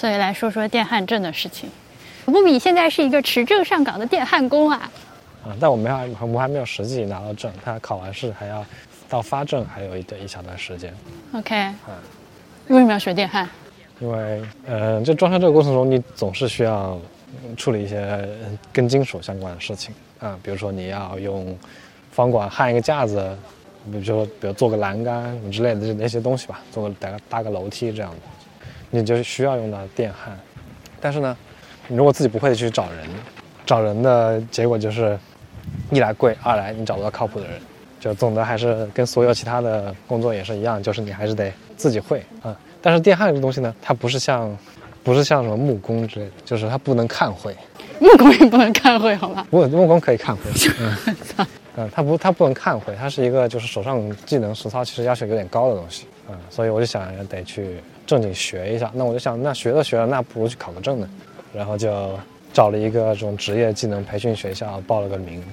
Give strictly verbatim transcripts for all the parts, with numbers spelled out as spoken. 所以来说说电焊证的事情。木米现在是一个持证上岗的电焊工啊。啊，但我没还我还没有实际拿到证，他考完试还要到发证还有一段一小段时间。OK、嗯。为什么要学电焊？因为，呃，在装修这个过程中，你总是需要处理一些跟金属相关的事情啊，比如说你要用方管焊一个架子，比如说比如做个栏杆什么之类的那些东西吧，做个搭个搭个楼梯这样的，你就需要用到电焊。但是呢，你如果自己不会去找人，找人的结果就是一来贵，二来你找不到靠谱的人。就总的还是跟所有其他的工作也是一样，就是你还是得自己会啊。但是电焊这个东西呢，它不是像，不是像什么木工之类的，就是它不能看会。木工也不能看会，好吧？不，木工可以看会。嗯，嗯，它不，它不能看会，它是一个就是手上技能实操其实要求有点高的东西。嗯，所以我就想得去正经学一下。那我就想，那学了学了，那不如去考个证呢。然后就找了一个这种职业技能培训学校报了个名，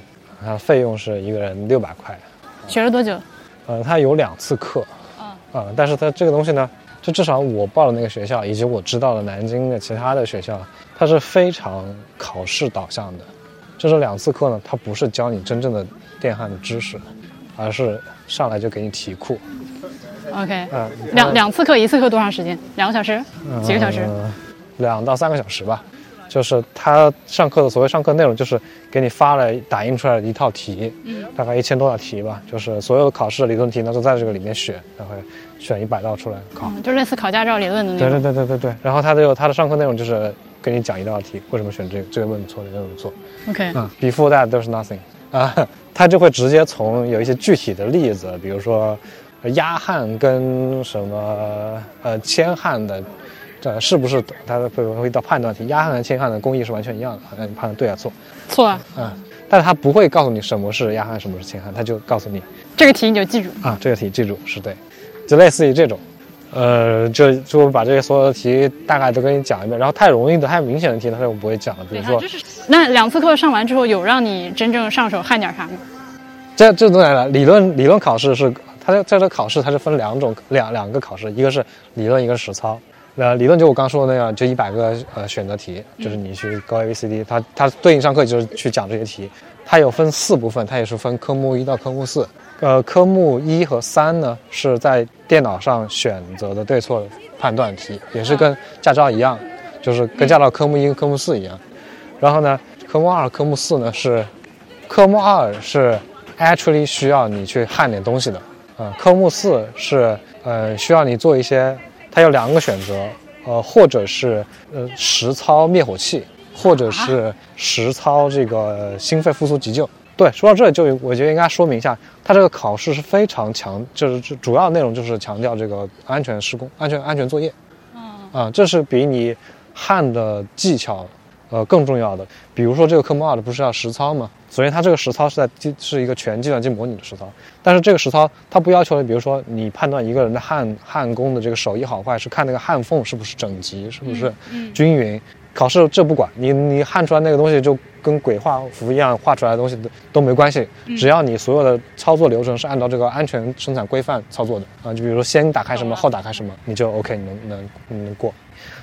它费用是一个人六百块。学了多久？呃，它有两次课。啊、嗯。啊、嗯，但是它这个东西呢？就至少我报的那个学校，以及我知道的南京的其他的学校，它是非常考试导向的。就这两次课呢，它不是教你真正的电焊的知识，而是上来就给你题库。OK、呃。两两次课，一次课多长时间？两个小时？几个小时？呃、两到三个小时吧。就是他上课的所谓上课内容，就是给你发了打印出来的一套题，嗯、大概一千多道题吧，就是所有考试的理论题呢都在这个里面选，然后选一百道出来考，嗯、就类似考驾照理论的那种。对对对对对对。然后他的他的上课内容就是给你讲一道题，为什么选这个，这个问错，那个问错。OK。嗯，比附带都是 nothing 啊，他就会直接从有一些具体的例子，比如说压焊跟什么呃铅焊的。这是不是它会会到判断题？压焊和铅焊的工艺是完全一样的，那你判断对啊错？错啊，嗯，但是它不会告诉你什么是压焊，什么是铅焊，它就告诉你这个题你就记住啊，这个题记住是对，就类似于这种，呃，就就把这些所有的题大概都跟你讲一遍，然后太容易的、太明显的题它就不会讲了。比如说，就是、那两次课上完之后，有让你真正上手焊点啥吗？这这当然了，理论理论考试是它在这个考试它是分两种两两个考试，一个是理论，一个是实操。呃，理论就我刚说的那样，就一百个呃选择题，就是你去高 A B C D， 它它对应上课就是去讲这些题，它有分四部分，它也是分科目一到科目四。呃，科目一和三呢是在电脑上选择的对错判断题，也是跟驾照一样，就是跟驾照科目一、科目四一样。然后呢，科目二、科目四呢是，科目二是 actually 需要你去焊点东西的，呃，科目四是呃需要你做一些。它有两个选择，呃，或者是呃实操灭火器，或者是实操这个心肺复苏急救。对，说到这就我觉得应该说明一下，它这个考试是非常强，就是主要内容就是强调这个安全施工、安全安全作业。嗯，啊，这是比你焊的技巧，呃，更重要的。比如说这个科目二的不是要实操吗？首先它这个实操是在是一个全计算机模拟的实操，但是这个实操它不要求你，比如说你判断一个人的焊焊工的这个手艺好坏是看那个焊缝是不是整齐，是不是均匀。嗯嗯、考试这不管你，你焊出来那个东西就跟鬼画符一样画出来的东西 都, 都没关系，只要你所有的操作流程是按照这个安全生产规范操作的啊，就比如说先打开什么后打开什么，你就 OK， 你能能你能过。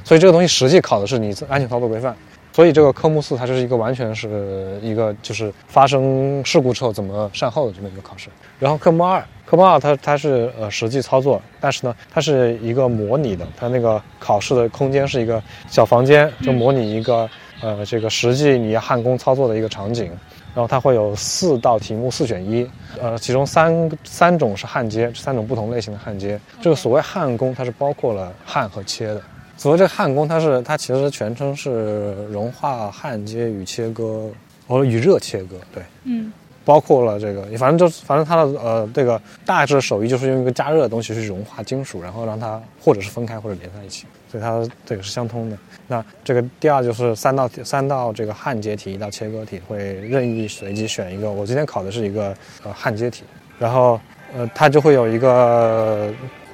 所以这个东西实际考的是你安全操作规范。所以这个科目四它就是一个完全是一个就是发生事故之后怎么善后的这么一个考试。然后科目二，科目二它它是呃实际操作，但是呢它是一个模拟的，它那个考试的空间是一个小房间，就模拟一个呃这个实际你焊工操作的一个场景。然后它会有四道题目，四选一，呃其中三三种是焊接，三种不同类型的焊接。这个所谓焊工它是包括了焊和切的。所谓这个焊工，它是它其实全称是熔化焊接与切割，哦，与热切割，对，嗯，包括了这个，反正就是反正它的呃这个大致手艺就是用一个加热的东西去融化金属，然后让它或者是分开或者连在一起，所以它这个是相通的。那这个第二就是三道三道这个焊接题，一道切割题，会任意随机选一个。我今天考的是一个呃焊接题，然后呃它就会有一个。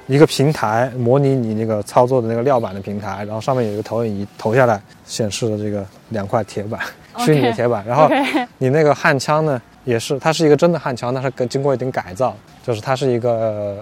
一个平台模拟你那个操作的那个料板的平台，然后上面有一个投影仪投下来显示的这个两块铁板， okay, 虚拟的铁板，然后你那个焊枪呢也是，它是一个真的汉桥，但是经过一定改造，就是它是一个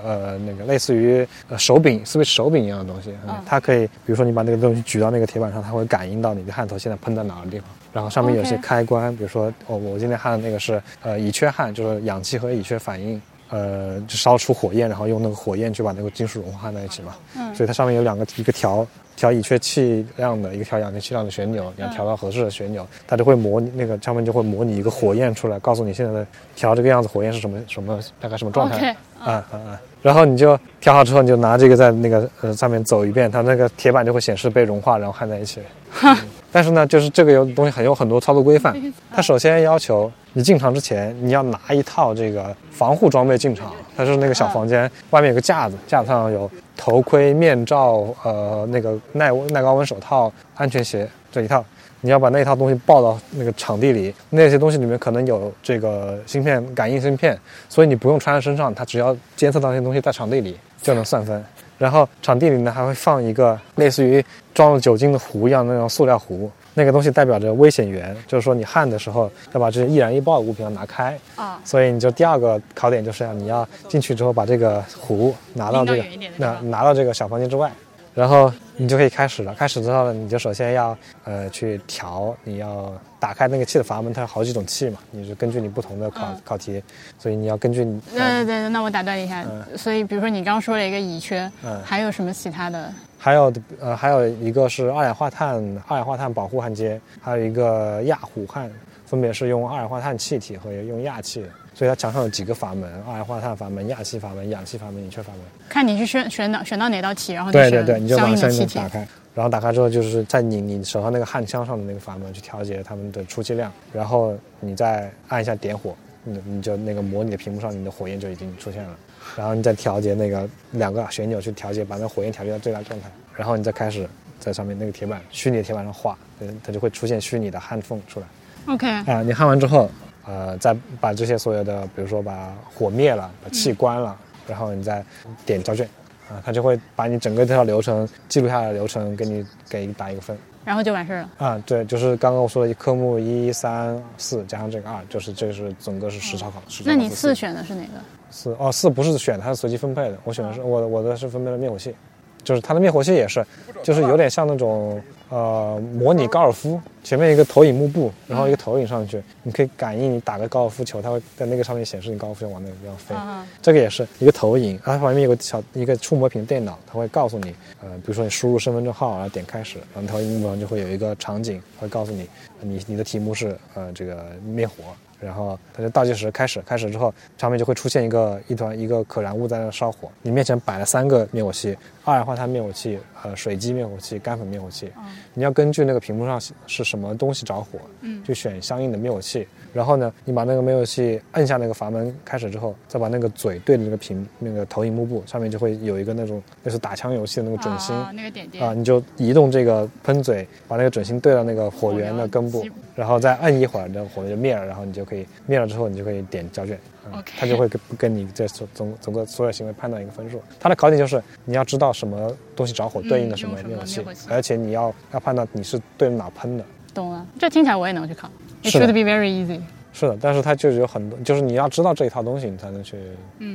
呃那个类似于手柄 Switch 手柄一样的东西、嗯嗯，它可以，比如说你把那个东西举到那个铁板上，它会感应到你的汗头现在喷在哪个地方，然后上面有些开关， okay. 比如说我、哦、我今天焊的那个是呃乙炔焊，就是氧气和乙炔反应。呃，就烧出火焰，然后用那个火焰去把那个金属融化在一起嘛。嗯。所以它上面有两个，一个调调乙炔气量的，一个调氧气气量的旋钮，你要调到合适的旋钮，它就会模拟那个上面就会模拟一个火焰出来，告诉你现在的调这个样子火焰是什么什么大概什么状态。啊、okay. 啊、嗯嗯嗯、然后你就调好之后，你就拿这个在那个呃上面走一遍，它那个铁板就会显示被融化，然后焊在一起。嗯、但是呢，就是这个有东西很有很多操作规范，它首先要求。你进场之前，你要拿一套这个防护装备进场。它是那个小房间，外面有个架子，架子上有头盔、面罩，呃，那个耐耐高温手套、安全鞋这一套。你要把那一套东西抱到那个场地里，那些东西里面可能有这个芯片感应芯片，所以你不用穿在身上，它只要监测到那些东西在场地里就能算分。然后场地里呢还会放一个类似于装了酒精的壶一样的那种塑料壶。那个东西代表着危险源，就是说你焊的时候要把这些易燃易爆的物品要拿开啊，所以你就第二个考点就是要你要进去之后把这个壶拿到这个那拿到这个小房间之外，然后你就可以开始了。开始之后呢，你就首先要呃去调，你要打开那个气的阀门，它有好几种气嘛，你是根据你不同的考、嗯、考题，所以你要根据你。对对对，那我打断一下，嗯、所以比如说你刚说了一个乙炔、嗯，还有什么其他的？还有呃，还有一个是二氧化碳，二氧化碳保护焊接，还有一个氩弧焊，分别是用二氧化碳气体和用氩气。所以它墙上有几个阀门，二氧化碳阀门、氩气阀门、氧气阀门、乙炔阀门。看你去选选到选到哪道题，然后对对对，你就把相应的打开，然后打开之后就是在你你手上那个焊枪上的那个阀门去调节它们的出气量，然后你再按一下点火，你你就那个模拟的屏幕上你的火焰就已经出现了，然后你再调节那个两个旋钮去调节，把那火焰调节到最大状态，然后你再开始在上面那个铁板虚拟的铁板上画，它就会出现虚拟的焊缝出来。OK。啊，你焊完之后。呃，再把这些所有的，比如说把火灭了，把气关了，嗯、然后你再点胶卷，啊、呃，它就会把你整个这套流程记录下来的流程给你给打一个分，然后就完事了。啊、嗯，对，就是刚刚我说的科目一、三、四加上这个二，就是这是整个是实操考。嗯、那你四选的是哪个？四哦，四不是选的，它是随机分配的。我选的是、嗯、我我的是分配了灭火器，就是它的灭火器也是，就是有点像那种。呃，模拟高尔夫，前面一个投影幕布，然后一个投影上去，嗯、你可以感应你打个高尔夫球，它会在那个上面显示你高尔夫球往那个地方飞、啊。这个也是一个投影，它旁边有个小一个触摸屏电脑，它会告诉你，呃，比如说你输入身份证号，然后点开始，然后投影幕上就会有一个场景，会告诉你，你你的题目是呃这个灭火，然后它就倒计时开始，开始之后上面就会出现一个一团一个可燃物在那烧火，你面前摆了三个灭火器，二氧化碳灭火器，呃，水基灭火器，干粉灭火器。嗯，你要根据那个屏幕上是什么东西着火，嗯，就选相应的灭火器。然后呢，你把那个灭火器摁下那个阀门开始之后，再把那个嘴对着那个屏那个投影幕布，上面就会有一个那种类似打枪游戏的那个准心，啊、哦，那个点点啊，你就移动这个喷嘴，把那个准心对到那个火源的根部，然后再摁一会儿，那火源就灭了，然后你就可以灭了之后，你就可以点胶卷。嗯 okay. 它就会跟跟你这总总个所有行为判断一个分数。它的考点就是你要知道什么东西着火对应的什么灭火器，而且你要要判断你是对哪喷的。懂了，这听起来我也能去考。It should be very easy。是的，但是它就是有很多，就是你要知道这一套东西，你才能去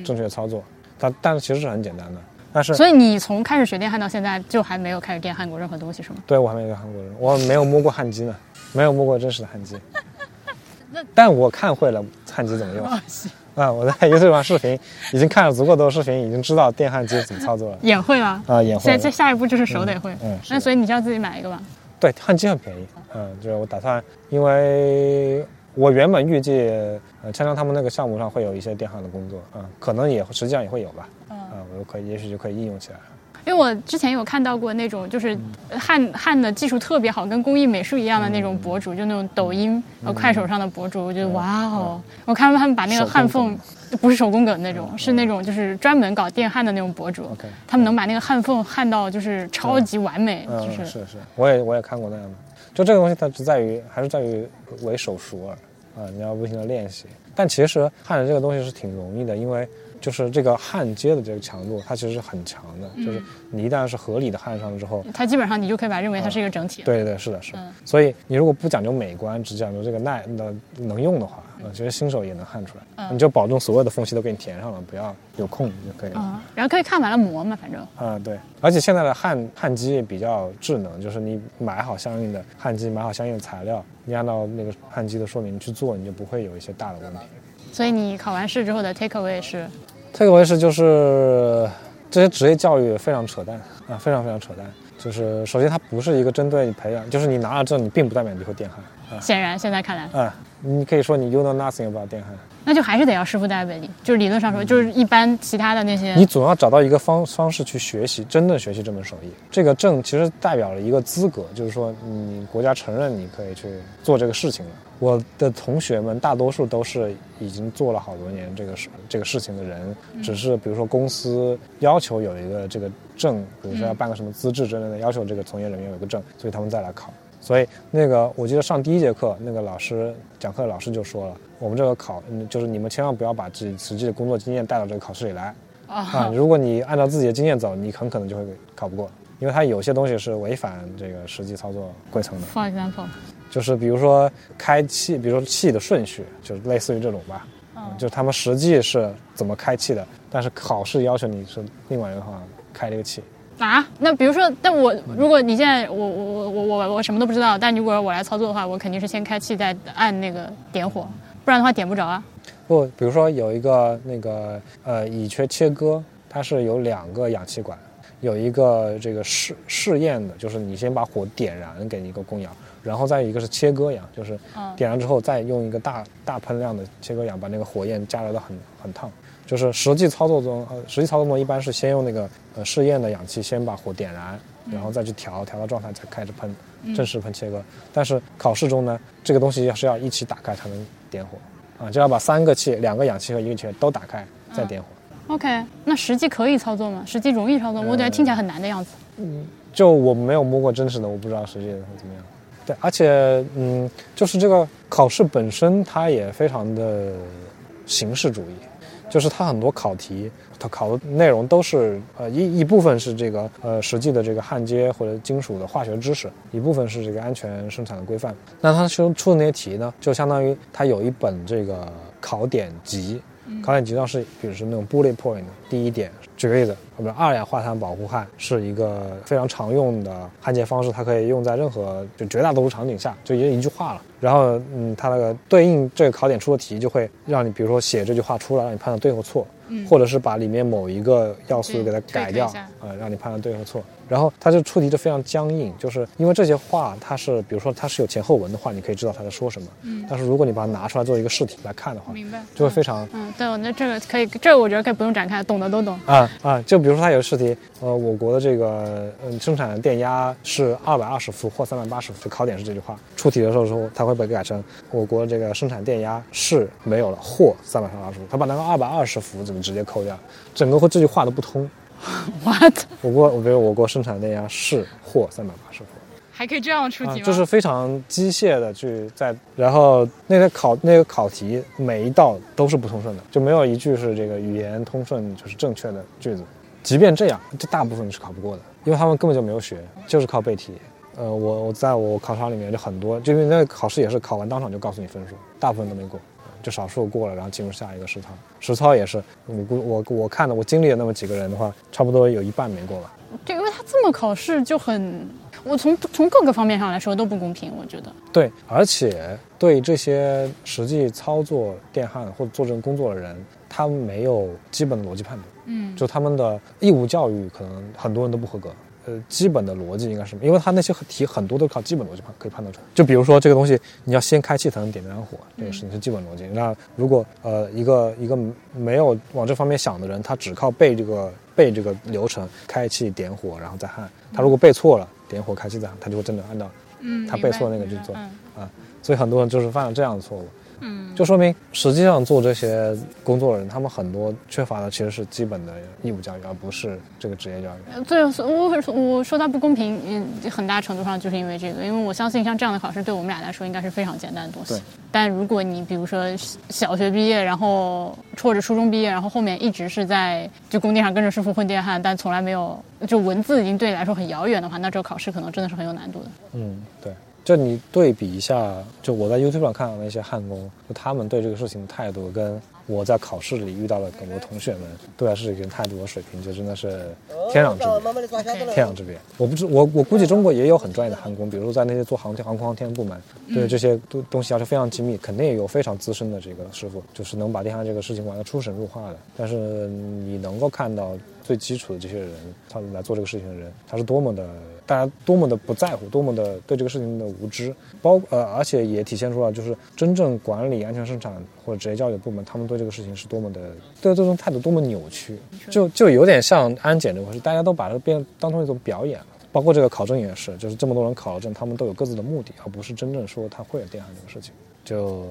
正确的操作。它、嗯、但是其实是很简单的。但是所以你从开始学电焊到现在，就还没有开始电焊过任何东西是吗？对，我还没有电焊过，我没有摸过焊机呢，没有摸过真实的焊机。但我看会了焊机怎么用啊、嗯！我在 YouTube 上视频，已经看了足够多的视频，已经知道电焊机怎么操作了。也会吗？啊、呃，也会。所以这下一步就是手得会。嗯，嗯那所以你就要自己买一个吧。对，焊机很便宜。嗯，就是我打算，因为我原本预计，呃，锵锵他们那个项目上会有一些电焊的工作，嗯，可能也实际上也会有吧。嗯，嗯我就可以，也许就可以应用起来。因为我之前有看到过那种就是焊焊的技术特别好，跟工艺美术一样的那种博主，嗯、就那种抖音、嗯、快手上的博主，我觉得哇哦！嗯、我看他们把那个焊缝，不是手工梗那种、嗯，是那种就是专门搞电焊的那种博主，嗯、他们能把那个焊缝焊到就是超级完美，嗯、就是、嗯、是是，我也我也看过那样的。就这个东西，它只在于还是在于为手熟啊，啊、呃，你要不停的练习。但其实焊的这个东西是挺容易的，因为。就是这个焊接的这个强度它其实是很强的、嗯、就是你一旦是合理的焊上了之后，它基本上你就可以把认为它是一个整体、嗯、对对是的是的、嗯、所以你如果不讲究美观只讲究这个耐能能用的话、嗯、其实新手也能焊出来、嗯、你就保证所有的缝隙都给你填上了，不要有空就可以了、嗯、然后可以看完了磨嘛反正啊、嗯、对，而且现在的焊焊机比较智能，就是你买好相应的焊机买好相应的材料，你按照那个焊机的说明去做，你就不会有一些大的问题。所以你考完试之后的 takeaway 是 takeaway 是就是这些职业教育非常扯淡啊，非常非常扯淡。就是首先它不是一个针对培养，就是你拿了证你并不代表你会电焊、啊、显然现在看来啊，你可以说你 you know nothing about 电焊，那就还是得要师傅带背离，就是理论上说、嗯、就是一般其他的那些你总要找到一个方方式去学习，真正学习这门手艺。这个证其实代表了一个资格，就是说你国家承认你可以去做这个事情了。我的同学们大多数都是已经做了好多年这个事这个事情的人，只是比如说公司要求有一个这个证，比如说要办个什么资质之类的，要求这个从业人员有个证，所以他们再来考。所以那个我记得上第一节课那个老师讲课的老师就说了，我们这个考就是你们千万不要把自己实际的工作经验带到这个考试里来啊，如果你按照自己的经验走，你很可能就会考不过，因为它有些东西是违反这个实际操作规程的。 For example就是比如说开气，比如说气的顺序，就是类似于这种吧、嗯、就是他们实际是怎么开气的，但是考试要求你是另外一个方法开这个气啊。那比如说，但我如果你现在我我我我我什么都不知道，但如果我来操作的话，我肯定是先开气再按那个点火，不然的话点不着啊。不，比如说有一个那个呃乙炔切割，它是有两个氧气管，有一个这个试试验的，就是你先把火点燃给你一个供氧，然后再一个是切割氧，就是点燃之后再用一个大大喷量的切割氧把那个火焰加热到很很烫。就是实际操作中，呃，实际操作中一般是先用那个呃试验的氧气先把火点燃，然后再去调调到状态才开始喷，正式喷切割。但是考试中呢，这个东西是要一起打开才能点火啊，就要把三个气，两个氧气和一个气都打开再点火。嗯、OK， 那实际可以操作吗？实际容易操作吗？我觉得听起来很难的样子。嗯，就我没有摸过真实的，我不知道实际怎么样。对，而且嗯，就是这个考试本身它也非常的形式主义，就是它很多考题它考的内容都是呃一一部分是这个呃实际的这个焊接或者金属的化学知识，一部分是这个安全生产的规范。那它出出的那些题呢，就相当于它有一本这个考点集，考点集上是比如说那种 bullet point 第一点。举个例子，我们二氧化碳保护焊是一个非常常用的焊接方式，它可以用在任何就绝大多数场景下，就一句话了。然后，嗯，它那个对应这个考点出的题，就会让你比如说写这句话出来，让你判断对或错，嗯、或者是把里面某一个要素给它改掉，呃，让你判断对或错。然后它就出题就非常僵硬，就是因为这些话它是，比如说它是有前后文的话，你可以知道它在说什么。嗯。但是如果你把它拿出来做一个试题来看的话，明白，就会非常嗯，对，我那这个可以，这个我觉得可以不用展开，懂的都懂啊。嗯啊，就比如说它有试题，呃，我国的这个嗯生产电压是二百二十伏或三百八十伏，考点是这句话。出题的时候说，它会被改成我国的这个生产电压是没有了或三百八十伏，它把那个二百二十伏怎么直接扣掉，整个这句话都不通。What？ 我国，我比如我国生产电压是或三百八十伏。还可以这样出题吗？啊、就是非常机械的去在，然后那个考那个考题每一道都是不通顺的，就没有一句是这个语言通顺就是正确的句子。即便这样，这大部分是考不过的，因为他们根本就没有学，就是靠背题。呃，我我在我考场里面就很多，就因为那个考试也是考完当场就告诉你分数，大部分都没过，就少数过了，然后进入下一个实操。实操也是，我我我看的我经历了那么几个人的话，差不多有一半没过吧。对，因为他这么考试就很。我从从各个方面上来说都不公平，我觉得。对，而且对这些实际操作电焊或者做这种工作的人，他们没有基本的逻辑判断，嗯，就他们的义务教育可能很多人都不合格。呃，基本的逻辑应该是什么？因为他那些题很多都靠基本逻辑判可以判断出来。就比如说这个东西，你要先开气才能点燃火，这个事情是基本逻辑。嗯、那如果呃一个一个没有往这方面想的人，他只靠背这个背这个流程，开气点火然后再焊，他如果背错了。嗯点火开气再焊，他就会真的按照他背错的那个去做、嗯嗯、啊，所以很多人就是犯了这样的错误。嗯，就说明实际上做这些工作的人，他们很多缺乏的其实是基本的义务教育，而不是这个职业教育。对，我我说它不公平，嗯，很大程度上就是因为这个，因为我相信像这样的考试对我们俩来说应该是非常简单的东西。但如果你比如说小学毕业，然后或者初中毕业，然后后面一直是在就工地上跟着师傅混电焊，但从来没有就文字已经对你来说很遥远的话，那这个考试可能真的是很有难度的。嗯，对。就你对比一下，就我在 YouTube 上看到那些焊工，就他们对这个事情的态度，跟我在考试里遇到了很多同学们对待事情态度和水平，就真的是天壤之别，天壤之别。我不知我我估计中国也有很专业的焊工，比如说在那些做航天航空航天部门，对这些东西要求非常精密，肯定也有非常资深的这个师傅，就是能把电焊这个事情玩得出神入化的。但是你能够看到最基础的这些人，他们来做这个事情的人，他是多么的。大家多么的不在乎，多么的对这个事情的无知，包呃，而且也体现出来，就是真正管理安全生产或者职业教育部门，他们对这个事情是多么的对这种态度多么扭曲，就就有点像安检这回事，大家都把它变当成一种表演了。包括这个考证也是，就是这么多人考了证，他们都有各自的目的，而不是真正说他会有电焊这个事情，就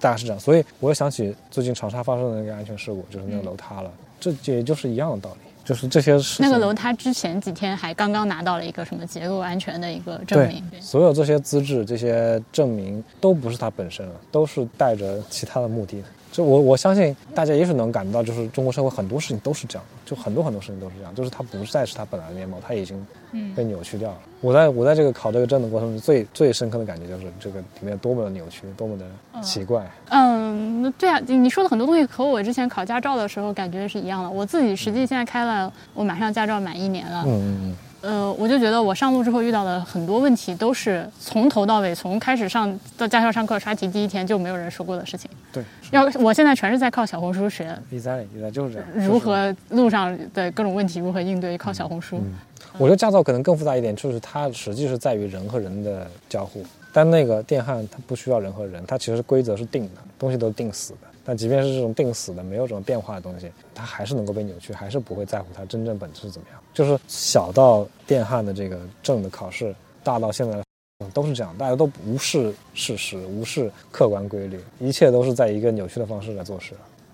大概是这样。所以我也想起最近长沙发生的那个安全事故，就是那个楼塌了，嗯、这也就是一样的道理。就是这些事情，那个楼他之前几天还刚刚拿到了一个什么结构安全的一个证明，对，所有这些资质这些证明都不是他本身了，都是带着其他的目的。就我我相信大家也许能感到，就是中国社会很多事情都是这样，就很多很多事情都是这样，就是他不再是他本来的面貌，他已经被扭曲掉了。嗯、我在我在这个考这个证的过程中，最最深刻的感觉就是这个里面多么的扭曲，多么的奇怪。嗯，嗯对啊，你说的很多东西和我之前考驾照的时候感觉是一样的。我自己实际现在开了，我马上驾照满一年了。嗯嗯嗯。呃，我就觉得我上路之后遇到的很多问题都是从头到尾，从开始上到驾校上课刷题第一天就没有人说过的事情。对，要我现在全是在靠小红书学。一三一三就是这样。如何路上的各种问题如何应对，靠小红书。嗯嗯、我觉得驾照可能更复杂一点，就是它实际是在于人和人的交互，但那个电焊它不需要人和人，它其实规则是定的，东西都是定死的。但即便是这种定死的没有什么变化的东西，它还是能够被扭曲，还是不会在乎它真正本质是怎么样。就是小到电焊的这个证的考试，大到现在都是这样，大家都无视事实，无视客观规律，一切都是在一个扭曲的方式来做事。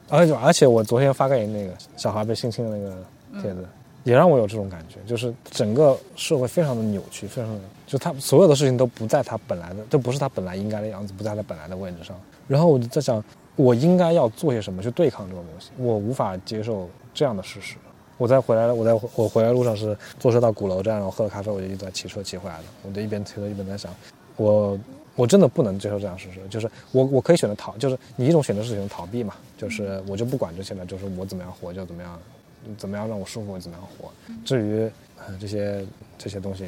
而且而且我昨天发给你那个小孩被性侵的那个帖子、嗯、也让我有这种感觉，就是整个社会非常的扭曲，非常的就他所有的事情都不在他本来的，都不是他本来应该的样子，不在他本来的位置上。然后我就在想，我应该要做些什么去对抗这种东西？我无法接受这样的事实。我在回来，我在我回来路上是坐车到鼓楼站，然后喝了咖啡，我就一直在骑车骑回来的。我就一边骑车一边在想，我我真的不能接受这样的事实。就是我我可以选择逃，就是你一种选择是选择逃避嘛，就是我就不管这些了，就是我怎么样活就怎么样，怎么样让我舒服我怎么样活。至于、呃、这些这些东西，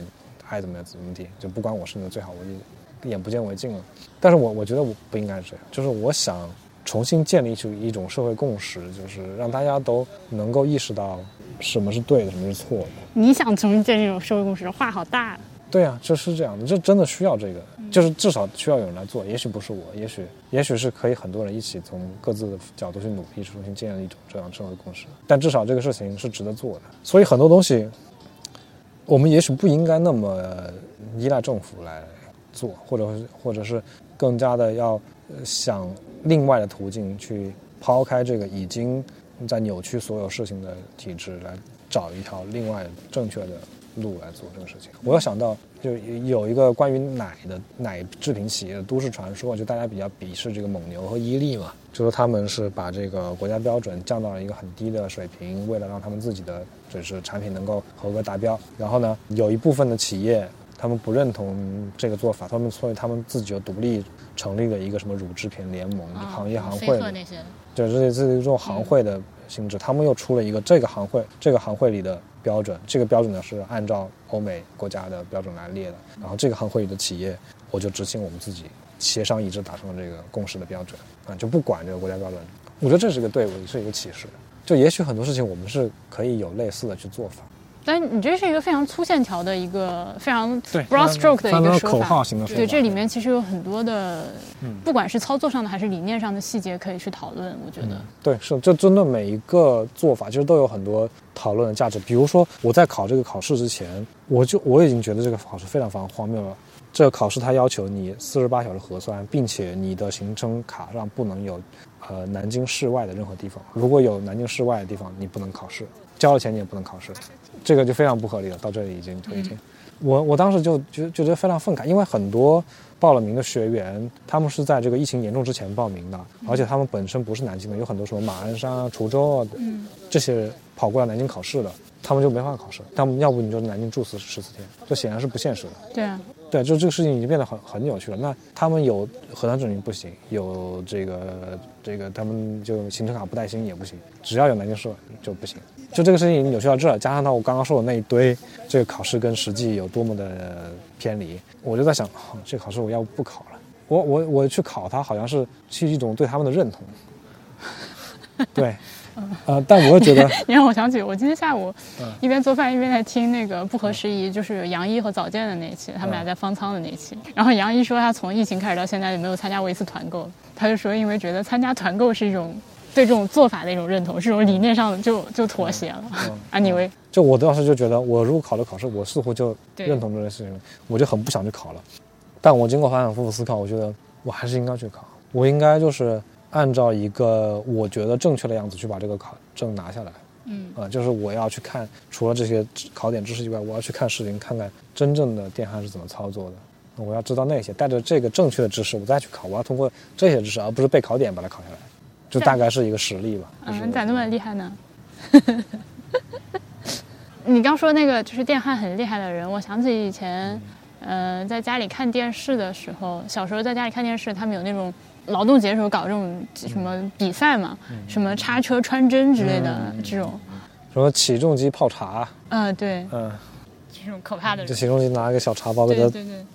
爱怎么样怎么地，就不关我事情最好，我就眼不见为净了。但是我我觉得我不应该是这样，就是我想。重新建立出一种社会共识，就是让大家都能够意识到什么是对的，什么是错的。你想重新建立一种社会共识，话好大啊。对啊，就是这样的，这真的需要这个，就是至少需要有人来做，也许不是我，也许也许是可以很多人一起从各自的角度去努力，重新建立一种这样的社会共识。但至少这个事情是值得做的，所以很多东西，我们也许不应该那么依赖政府来做，或者或者是更加的要想。另外的途径去抛开这个已经在扭曲所有事情的体制，来找一条另外正确的路来做这个事情。我又想到，就有一个关于奶的奶制品企业的都市传说，就大家比较鄙视这个蒙牛和伊利嘛，就说他们是把这个国家标准降到了一个很低的水平，为了让他们自己的就是产品能够合格达标。然后呢，有一部分的企业他们不认同这个做法，他们所以他们自己就独立成立了一个什么乳制品联盟、哦、行业行会，对，这这种行会的性质、嗯、他们又出了一个这个行会这个行会里的标准，这个标准呢是按照欧美国家的标准来列的，然后这个行会里的企业我就执行我们自己协商一致达成了这个共识的标准啊，就不管这个国家标准。我觉得这是一个对，我是一个启示，就也许很多事情我们是可以有类似的去做法，但你这是一个非常粗线条的一个非常 broad stroke 的一个手法，口号型的手法。对，这里面其实有很多的、嗯、不管是操作上的还是理念上的细节可以去讨论，我觉得、嗯、对，是这针对每一个做法其实都有很多讨论的价值。比如说我在考这个考试之前，我就我已经觉得这个考试非常荒谬了。这个考试它要求你四十八小时核酸，并且你的行程卡上不能有呃南京市外的任何地方，如果有南京市外的地方你不能考试，交了钱你也不能考试，这个就非常不合理了。到这里已经就已经、嗯、我我当时就就觉得非常愤慨，因为很多报了名的学员他们是在这个疫情严重之前报名的，而且他们本身不是南京的，有很多什么马鞍山啊、滁州啊、嗯、这些跑过来南京考试的，他们就没法考试，他们要不你就在南京住十四天，这显然是不现实的。对啊，对，就这个事情已经变得很很有趣了。那他们有核酸证明不行，有这个这个他们就行程卡不带薪也不行，只要有南京市就不行。就这个事情已经有趣到这儿，加上他我刚刚说的那一堆，这个考试跟实际有多么的偏离，我就在想，哦、这个考试我要不考了，我我我去考它，好像是是一种对他们的认同。对。呃，但我又觉得你让我想起我今天下午一边做饭一边在听那个不合时宜，就是杨一和早见的那一期，他们俩在方舱的那一期。然后杨一说他从疫情开始到现在就没有参加过一次团购，他就说因为觉得参加团购是一种对这种做法的一种认同，是一种理念上的就就妥协了、嗯嗯、啊，你以为就我当时就觉得我如果考了考试我似乎就认同这件事情，我就很不想去考了。但我经过反反复复思考，我觉得我还是应该去考，我应该就是按照一个我觉得正确的样子去把这个考证拿下来，嗯，啊、呃，就是我要去看，除了这些考点知识以外，我要去看视频，看看真正的电焊是怎么操作的。我要知道那些，带着这个正确的知识，我再去考，我要通过这些知识，而不是背考点把它考下来，就大概是一个实例吧。嗯、啊，你咋那么厉害呢？你刚说那个就是电焊很厉害的人，我想起以前，嗯、呃，在家里看电视的时候，小时候在家里看电视，他们有那种。劳动节的时候搞这种什么比赛嘛，嗯、什么叉车穿针之类的、嗯、这种，什么起重机泡茶，嗯、呃、对，嗯，这种可怕的人，就起重机拿一个小茶包给它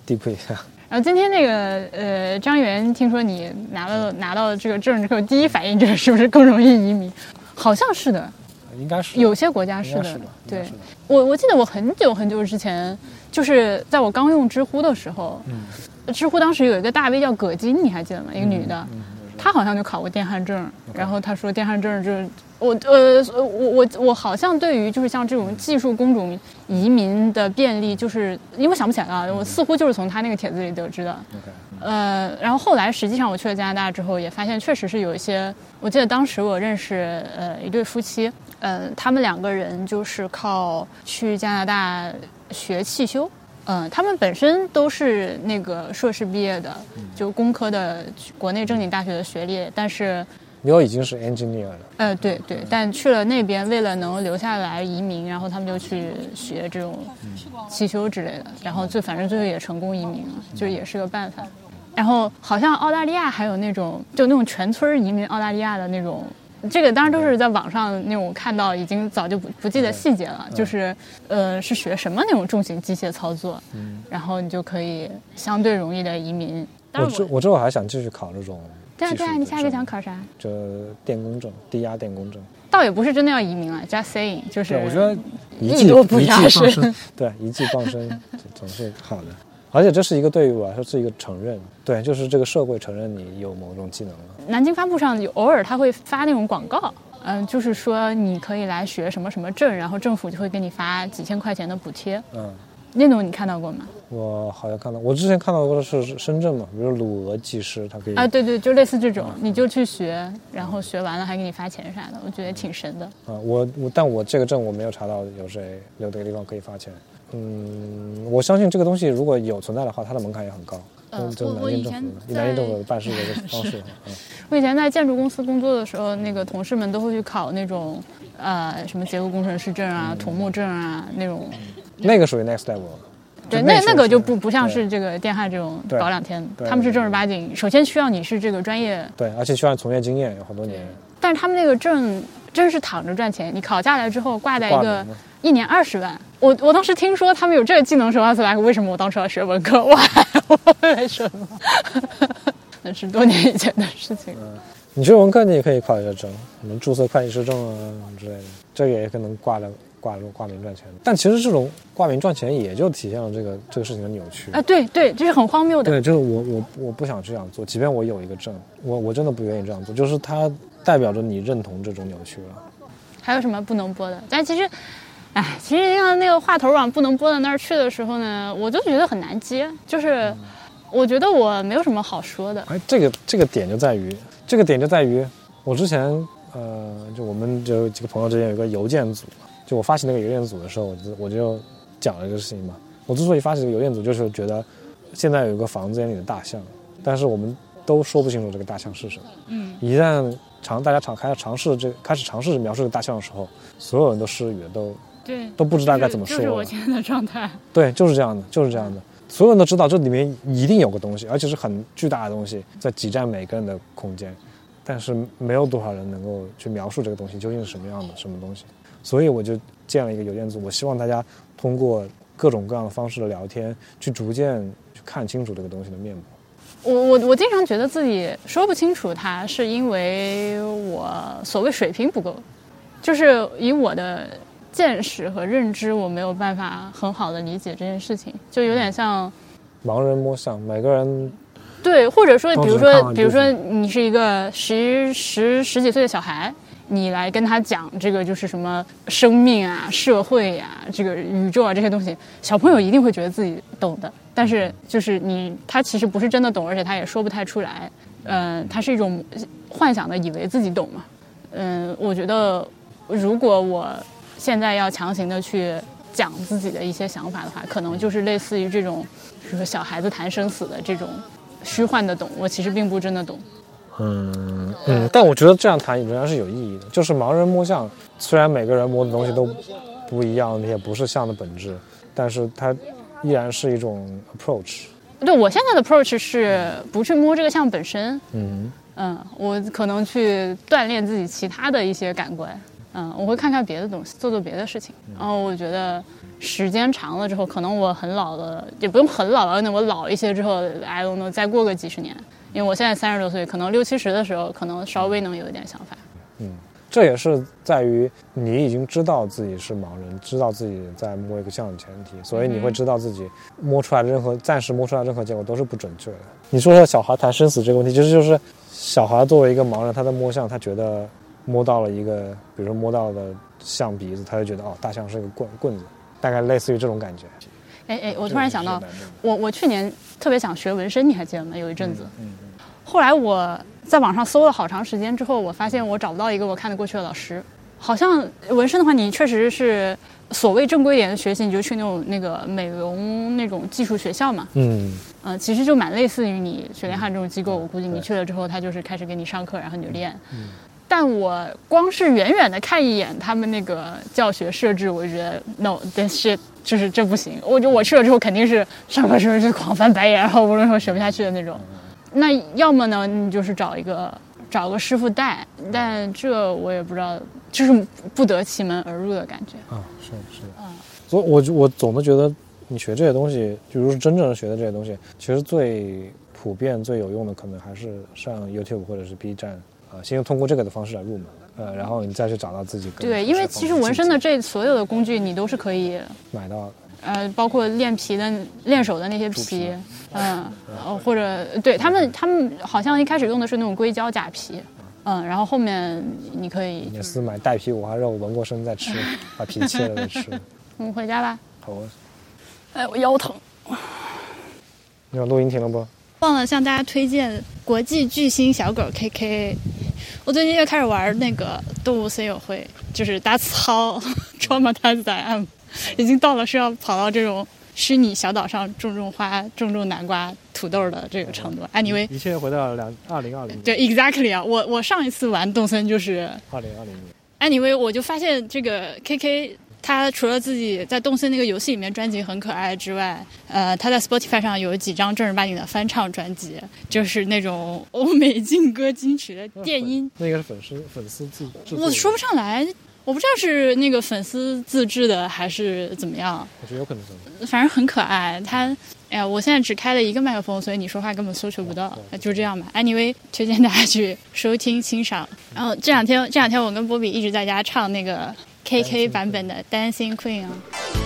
递补一下。然后今天那个呃张元，听说你拿了拿到这个证之后，第一反应就是是不是更容易移民？好像是的，应该是有些国家是的，是的对。我我记得我很久很久之前，就是在我刚用知乎的时候。嗯，知乎当时有一个大 V 叫葛金，你还记得吗？一个女的，嗯嗯、她好像就考过电焊证， okay. 然后她说电焊证就是我呃我我我好像对于就是像这种技术工种移民的便利，就是因为我想不起来了、嗯，我似乎就是从她那个帖子里得知的。Okay. 呃，然后后来实际上我去了加拿大之后，也发现确实是有一些，我记得当时我认识呃一对夫妻，呃他们两个人就是靠去加拿大学汽修。嗯，他们本身都是那个硕士毕业的，就工科的国内正经大学的学历，但是你又已经是 engineer 了。呃，对对，但去了那边为了能留下来移民，然后他们就去学这种汽修之类的，然后最反正最后也成功移民了，就也是个办法。然后好像澳大利亚还有那种就那种全村移民澳大利亚的那种。这个当然都是在网上那种看到，已经早就不不记得细节了。就是，呃，是学什么那种重型机械操作，嗯、然后你就可以相对容易的移民。我这我这会还想继续考这种。对啊对啊，你下一个想考啥？就电工证，低压电工证。倒也不是真的要移民了 ，just saying， 就是我觉得一技多不压身，对，一技傍身总是好的。而且这是一个对于我来说是一个承认，对，就是这个社会承认你有某种技能了。南京发布上有偶尔他会发那种广告，嗯、呃，就是说你可以来学什么什么证，然后政府就会给你发几千块钱的补贴。嗯，那种你看到过吗？我好像看到，我之前看到过的是深圳嘛，比如鲁俄技师，他可以啊，对对，就类似这种、嗯，你就去学，然后学完了还给你发钱啥的，我觉得挺神的。啊、嗯，我我但我这个证我没有查到有谁有这个地方可以发钱。嗯，我相信这个东西如果有存在的话，它的门槛也很高。嗯、呃，我我以前南京政府办事的一个方式、嗯。我以前在建筑公司工作的时候，那个同事们都会去考那种，呃，什么结构工程师证啊、嗯、土木证啊那种。那个属于 next level。对，那那个就不不像是这个电焊这种搞两天，他们是正儿八经。首先需要你是这个专业。对，而且需要从业经验有很多年。但是他们那个证真是躺着赚钱，你考下来之后挂在一个。一年二十万，我我当时听说他们有这个技能时候，我为什么我当时要学文科？我为什么？那是多年以前的事情。嗯、你学文科，你也可以考一个证，什么注册会计师证啊之类的，这个也可能挂着挂挂名赚钱。但其实这种挂名赚钱也就体现了这个这个事情的扭曲啊、呃，对对，这是很荒谬的。对，就是我我我不想这样做，即便我有一个证，我我真的不愿意这样做，就是它代表着你认同这种扭曲了。还有什么不能播的？但其实，哎，其实像那个话头往不能播的那儿去的时候呢，我就觉得很难接，就是、嗯、我觉得我没有什么好说的。哎，这个这个点就在于，这个点就在于我之前。呃，就我们就几个朋友之间有一个邮件组，就我发起那个邮件组的时候，我就我就讲了这个事情嘛。我之所以发起这个邮件组，就是觉得现在有一个房子眼里的大象，但是我们都说不清楚这个大象是什么。嗯，一旦尝大家尝开始尝试这开始尝试描述这个大象的时候，所有人都失语了，都对都不知道该怎么说了。就是我现在的状态。对，就是这样的，就是这样的。所有人都知道这里面一定有个东西，而且是很巨大的东西，在挤占每个人的空间。但是没有多少人能够去描述这个东西究竟是什么样的什么东西，所以我就建了一个邮件组，我希望大家通过各种各样的方式的聊天去逐渐去看清楚这个东西的面目。我我我经常觉得自己说不清楚它，是因为我所谓水平不够，就是以我的见识和认知，我没有办法很好的理解这件事情，就有点像盲人摸象，每个人。对，或者说比如说比如说你是一个十十十几岁的小孩，你来跟他讲这个就是什么生命啊社会啊这个宇宙啊这些东西，小朋友一定会觉得自己懂的，但是就是你他其实不是真的懂，而且他也说不太出来。嗯、呃、他是一种幻想的以为自己懂嘛。嗯、呃、我觉得如果我现在要强行的去讲自己的一些想法的话，可能就是类似于这种比如说小孩子谈生死的这种虚幻的懂，我其实并不真的懂。嗯嗯，但我觉得这样谈仍然是有意义的。就是盲人摸象，虽然每个人摸的东西都不一样，也不是象的本质，但是它依然是一种 approach。对，我现在的 approach 是不去摸这个象本身。嗯嗯，我可能去锻炼自己其他的一些感官。嗯，我会看看别的东西，做做别的事情。然后我觉得时间长了之后，可能我很老了，也不用很老了，那我老一些之后 I don't know 再过个几十年，因为我现在三十多岁，可能六七十的时候，可能稍微能有一点想法。嗯，这也是在于你已经知道自己是盲人，知道自己在摸一个象的前提，所以你会知道自己摸出来的任何暂时摸出来的任何结果都是不准确的。你说说小孩谈生死这个问题，就是就是小孩作为一个盲人，他在摸象，他觉得。摸到了一个，比如说摸到的象鼻子，他就觉得哦，大象是一个棍棍子，大概类似于这种感觉。哎哎，我突然想到，我我去年特别想学纹身，你还记得吗？有一阵子，嗯嗯嗯、后来我在网上搜了好长时间之后，我发现我找不到一个我看得过去的老师。好像纹身的话，你确实是所谓正规一点的学习，你就去那种那个美容那种技术学校嘛。嗯。嗯、呃，其实就蛮类似于你学联汉这种机构，我估计你去了之后，他就是开始给你上课，然后你就练。嗯。嗯但我光是远远的看一眼他们那个教学设置，我觉得 no this shit 就是这不行。我就我去了之后肯定是上课时候就狂翻白眼，然后无论说学不下去的那种。那要么呢，你就是找一个找个师傅带，但这我也不知道，就是不得其门而入的感觉。啊，是的，是的。嗯，所以我我总的觉得你学这些东西，比如真正的学的这些东西，其实最普遍最有用的可能还是上 YouTube 或者是 B 站。呃，先用通过这个的方式来入门，呃，然后你再去找到自己。对，因为其实纹身的这所有的工具你都是可以买到的，呃，包括练皮的、练手的那些皮，嗯，呃，或者对他们，他们好像一开始用的是那种硅胶假皮，嗯，然后后面你可以也是买带皮五花肉纹过身再吃，把皮切了再吃。我们回家吧。好啊。哎，我腰疼。你有录音停了不？忘了向大家推荐国际巨星小狗 K K， 我最近又开始玩那个动物森友会，就是 that's how traumatized I am， 已经到了是要跑到这种虚拟小岛上种种花、种种南瓜、土豆的这个程度。Anyway， 一切回到两二零二零。对 ，exactly 啊，我我上一次玩动森就是二零二零年。Anyway， 我就发现这个 K K。他除了自己在动森那个游戏里面专辑很可爱之外，呃，他在 Spotify 上有几张正儿八经的翻唱专辑，就是那种欧美劲歌金曲的电音。那个是粉丝粉丝自制，我说不上来，我不知道是那个粉丝自制的还是怎么样。我觉得有可能是，反正很可爱。他，哎呀，我现在只开了一个麦克风，所以你说话根本搜寻不到，就这样吧。Anyway， 推荐大家去收听欣赏。然后这两天，这两天我跟波比一直在家唱那个。K K 版本的 Dancing Queen 啊。